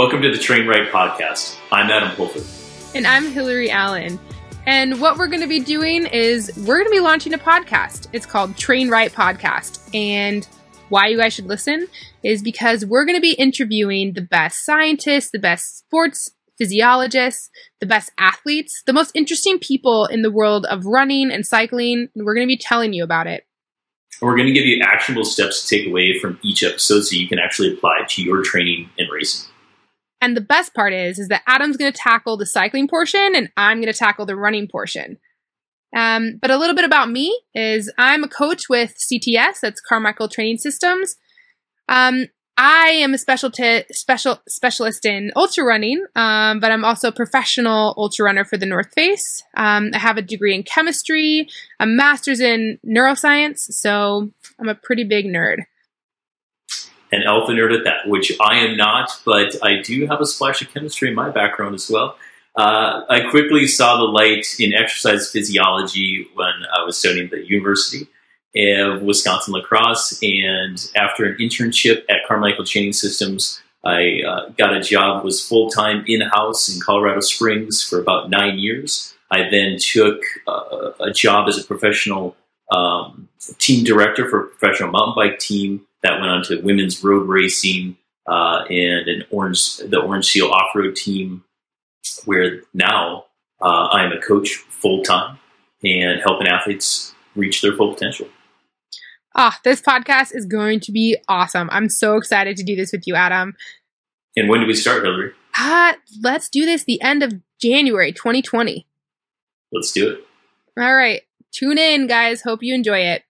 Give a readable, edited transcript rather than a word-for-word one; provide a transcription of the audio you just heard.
Welcome to the Train Right Podcast. I'm Adam Pulford. And I'm Hillary Allen. And what we're going to be doing is we're going to be launching a podcast. It's called Train Right Podcast. And why you guys should listen is because we're going to be interviewing the best scientists, the best sports physiologists, the best athletes, the most interesting people in the world of running and cycling. And we're going to be telling you about it. And we're going to give you actionable steps to take away from each episode so you can actually apply to your training and racing. And the best part is that Adam's going to tackle the cycling portion and I'm going to tackle the running portion. But a little bit about me is I'm a coach with CTS, that's Carmichael Training Systems. I am a specialist in ultra running, but I'm also a professional ultra runner for the North Face. I have a degree in chemistry, a master's in neuroscience, so I'm a pretty big nerd. An alpha nerd at that, which I am not, but I do have a splash of chemistry in my background as well. I quickly saw the light in exercise physiology when I was studying at the University of Wisconsin-La Crosse, and after an internship at Carmichael Training Systems, I got a job, was full-time in-house in Colorado Springs for about 9 years. I then took a job as a professional team director for a professional mountain bike team that went on to women's road racing and the Orange Seal off-road team, where now I'm a coach full-time and helping athletes reach their full potential. Ah, this podcast is going to be awesome. I'm so excited to do this with you, Adam. And when do we start, Hillary? Let's do this the end of January 2020. Let's do it. All right. Tune in, guys. Hope you enjoy it.